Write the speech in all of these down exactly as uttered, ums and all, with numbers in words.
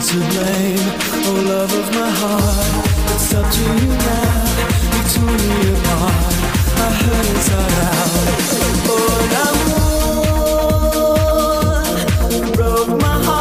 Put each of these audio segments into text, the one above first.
to blame. Oh, love of my heart, it's up to you now. You tore me apart, I hurt inside out. Oh, l'amour, you broke my heart. Oh,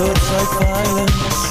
words like violence.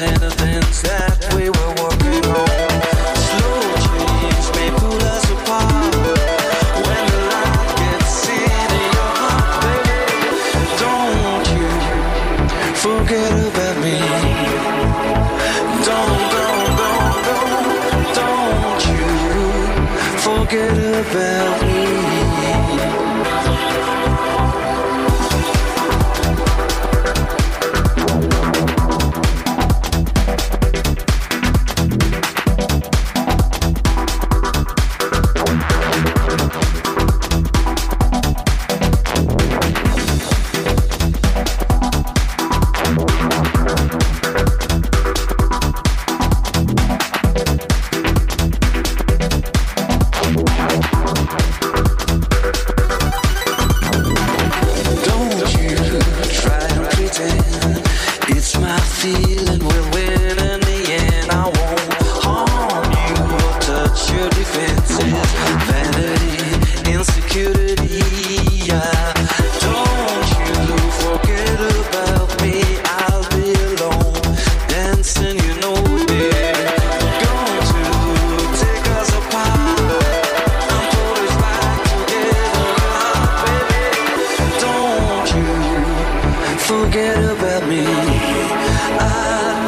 Forget about me. I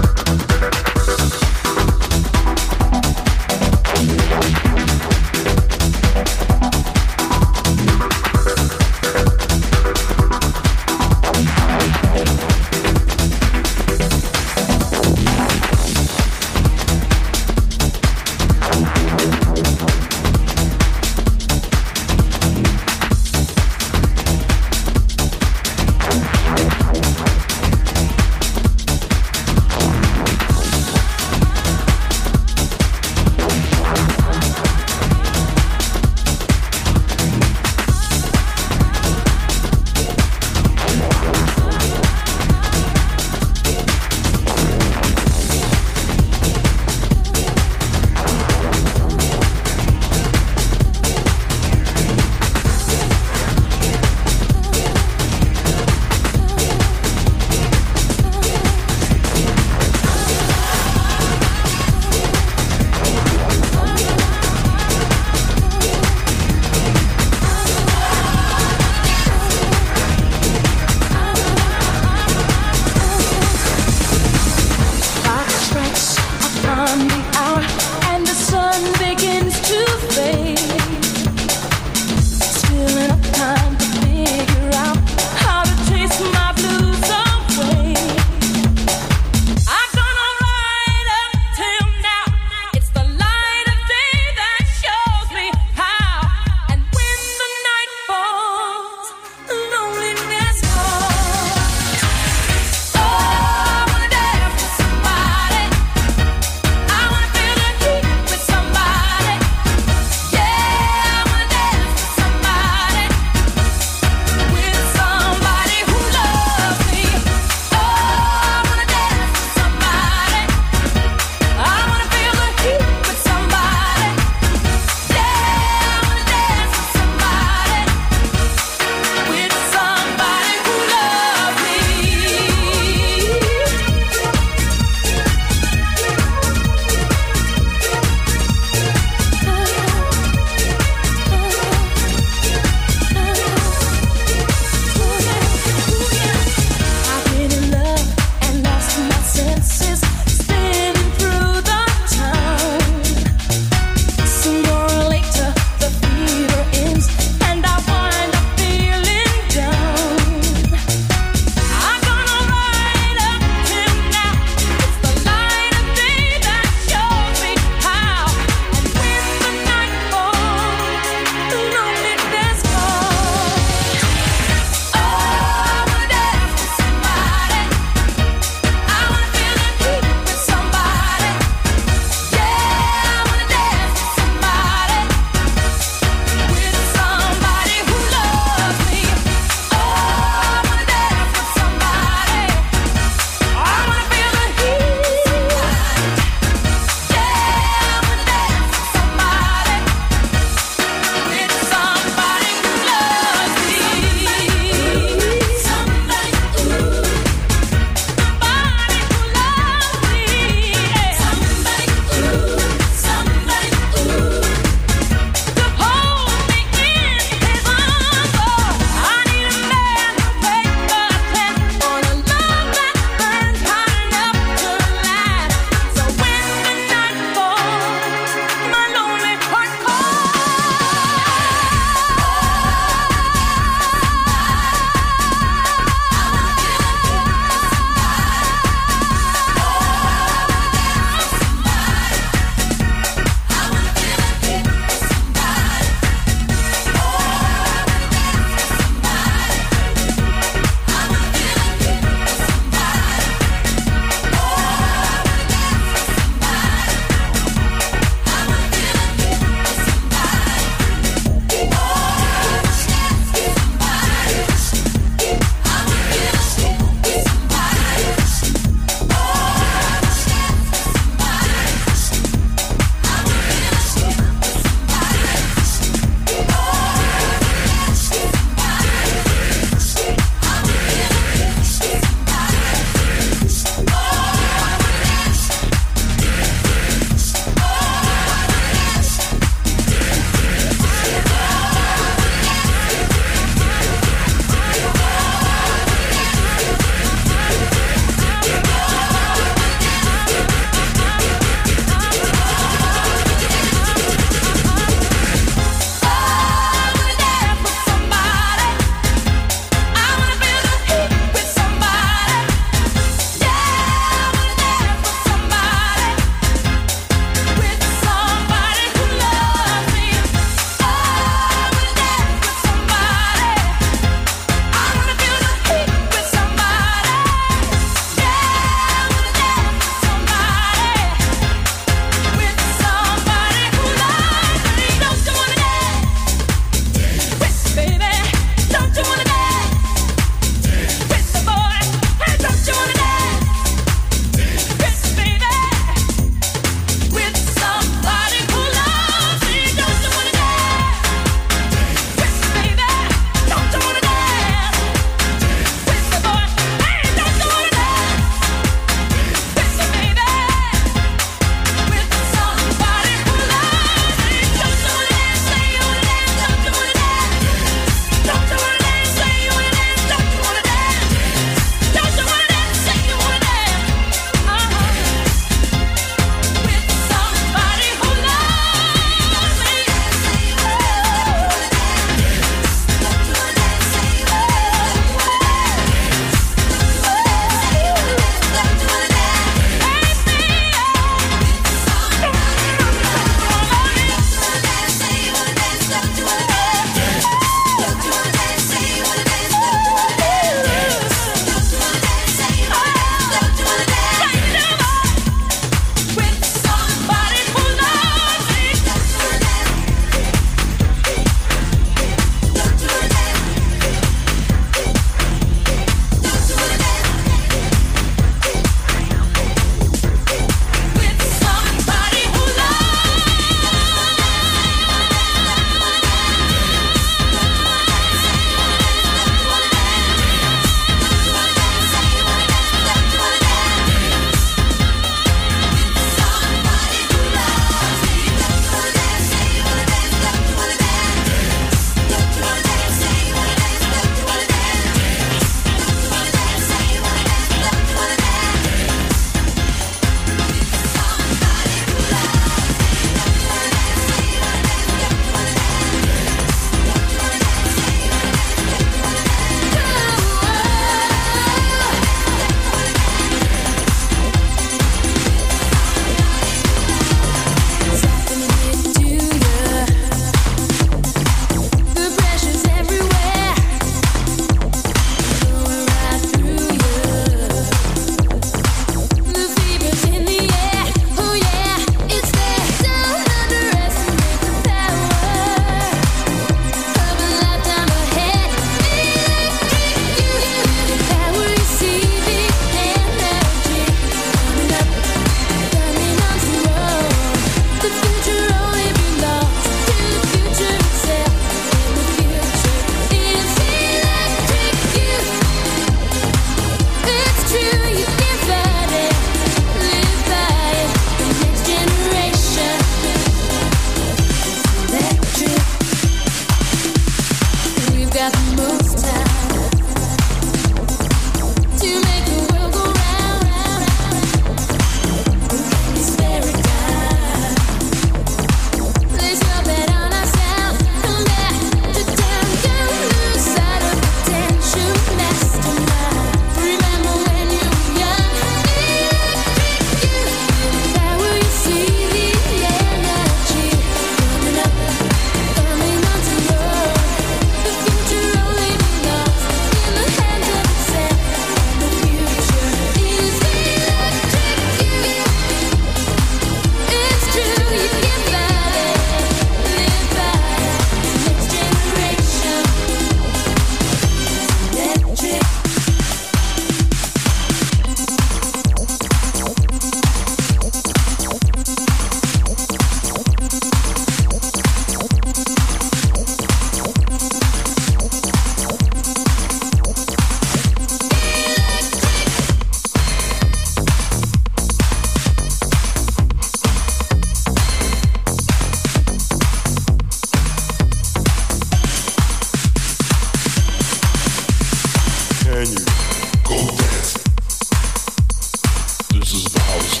themselves.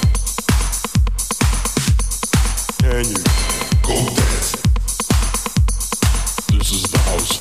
Can you go dance? This is the house.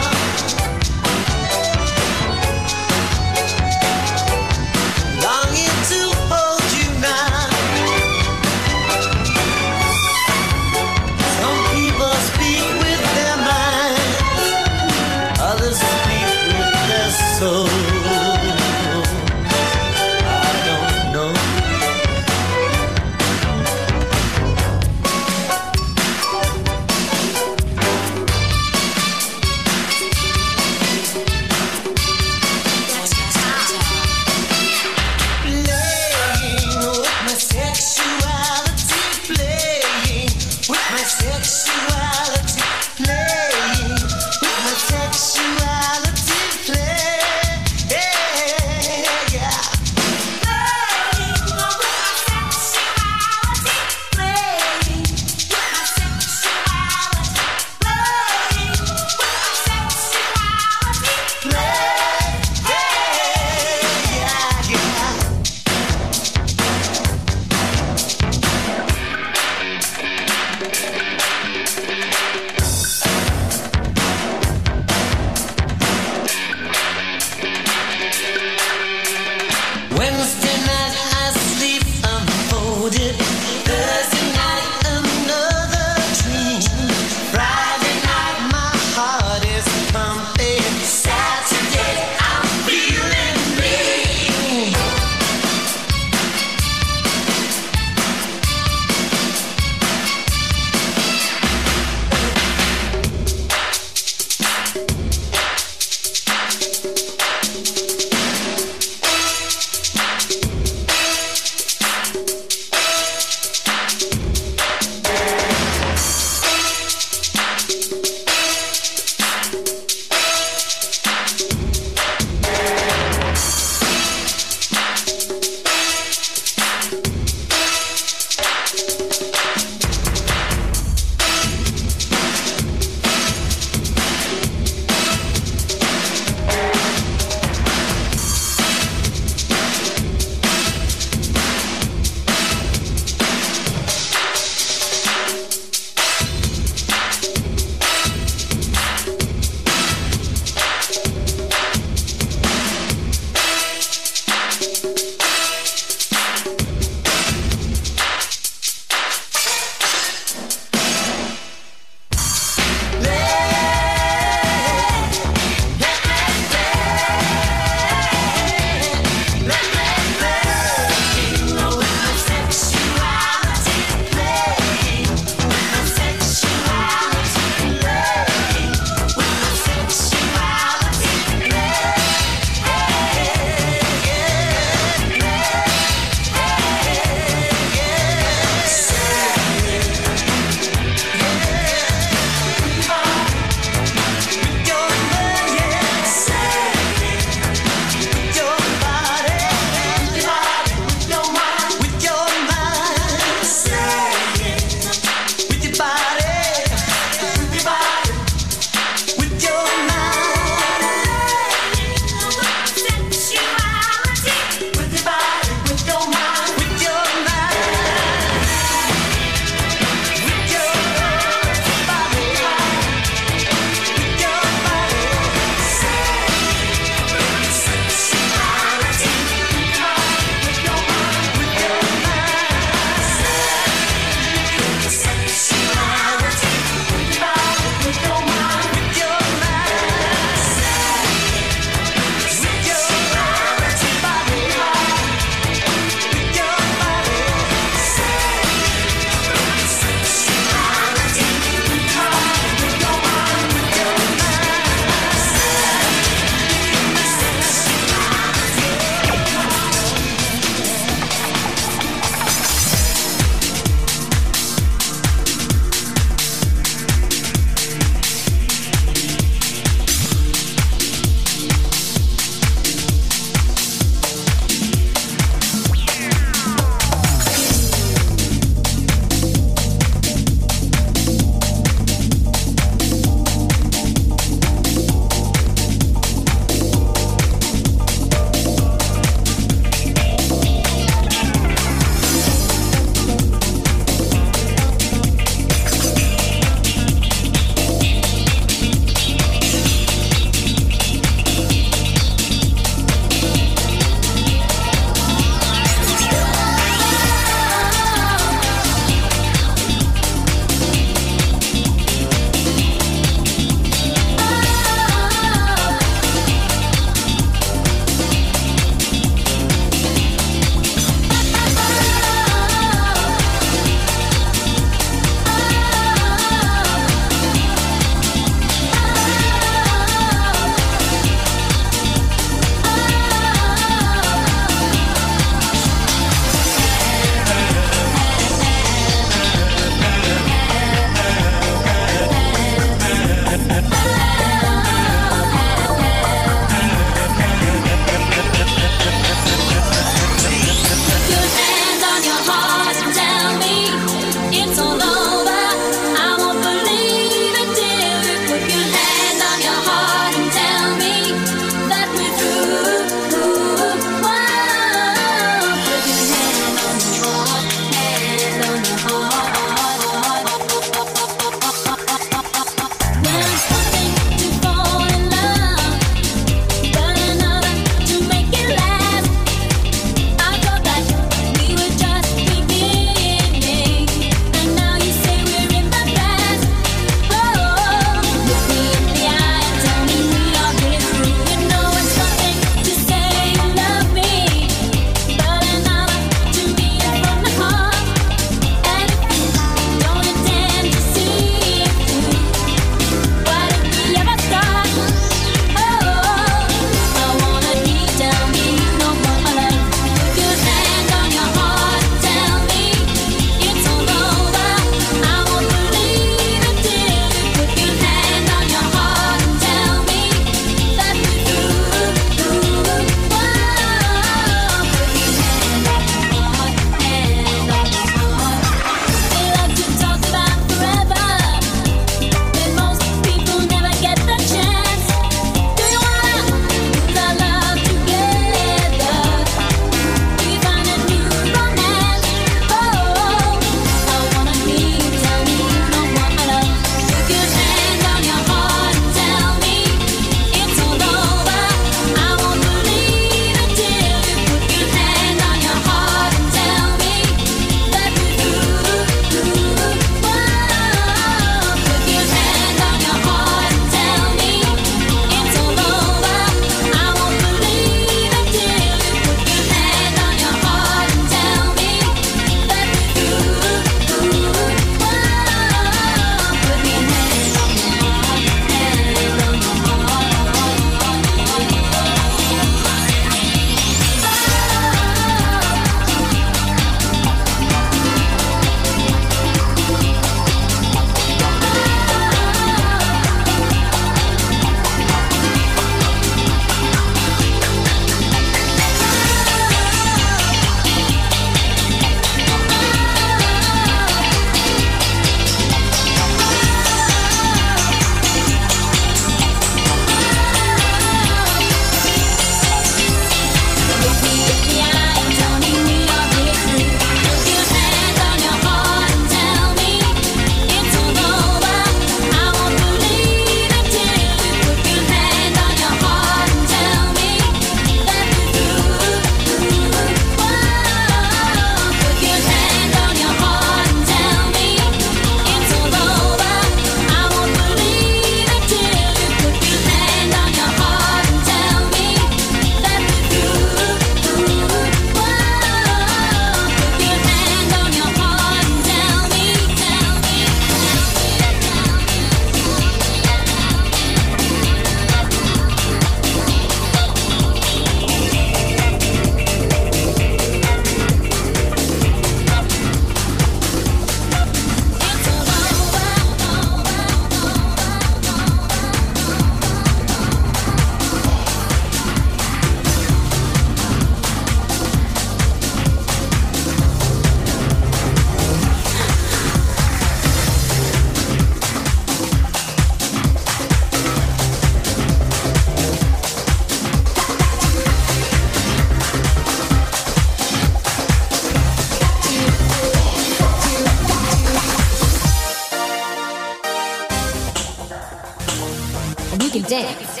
we can dance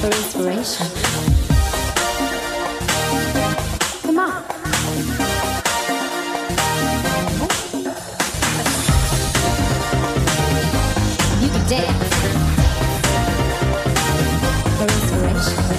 for inspiration. Come on. You can dance for inspiration.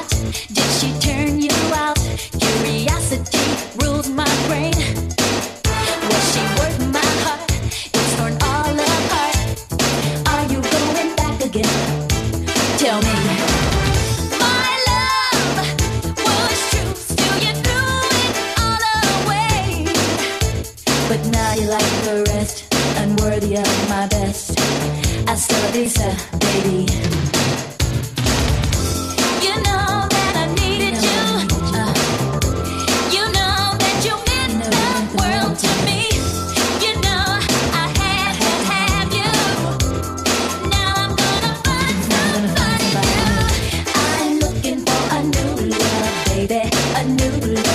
got? Did she turn you out? Curiosity rules my brain. Was she worth my heart? It's torn all apart. Are you going back again? Tell me. But now you're like the rest, unworthy of my best. Hasta la vista, baby. You know that I needed you. Uh, you know that you meant the world to me. You know I had to have you. Now I'm gonna find somebody new. I'm looking for a new love, baby, a new love.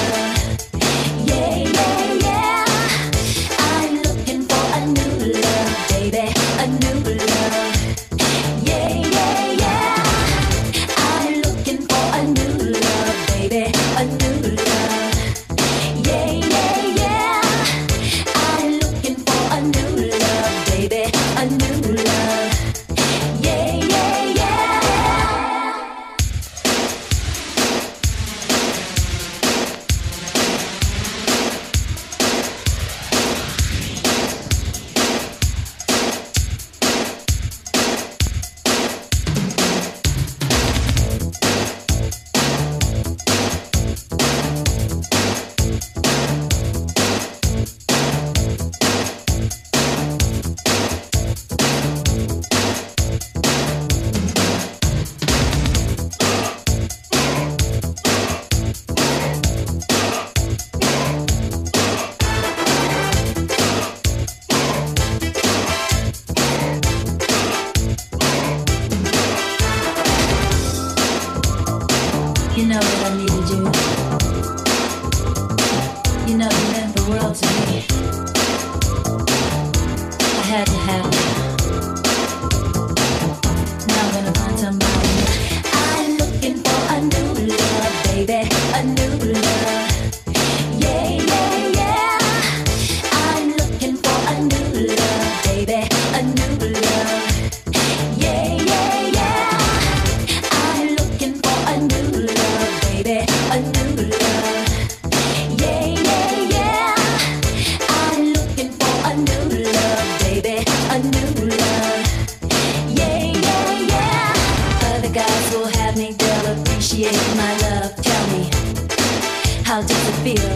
You know that I needed you. You know you meant the world to me. I had to have you. Now I'm gonna find somebody. I'm looking for a new love, baby, a new love. Yeah, yeah, yeah. I'm looking for a new love, baby, a new love. My love, tell me, how does it feel?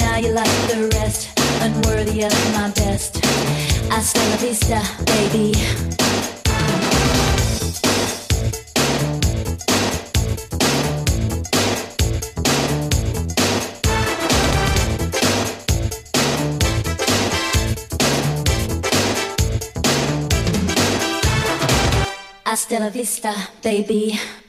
Now you're like the rest, unworthy of my best. Hasta la vista, baby. Hasta la vista, baby.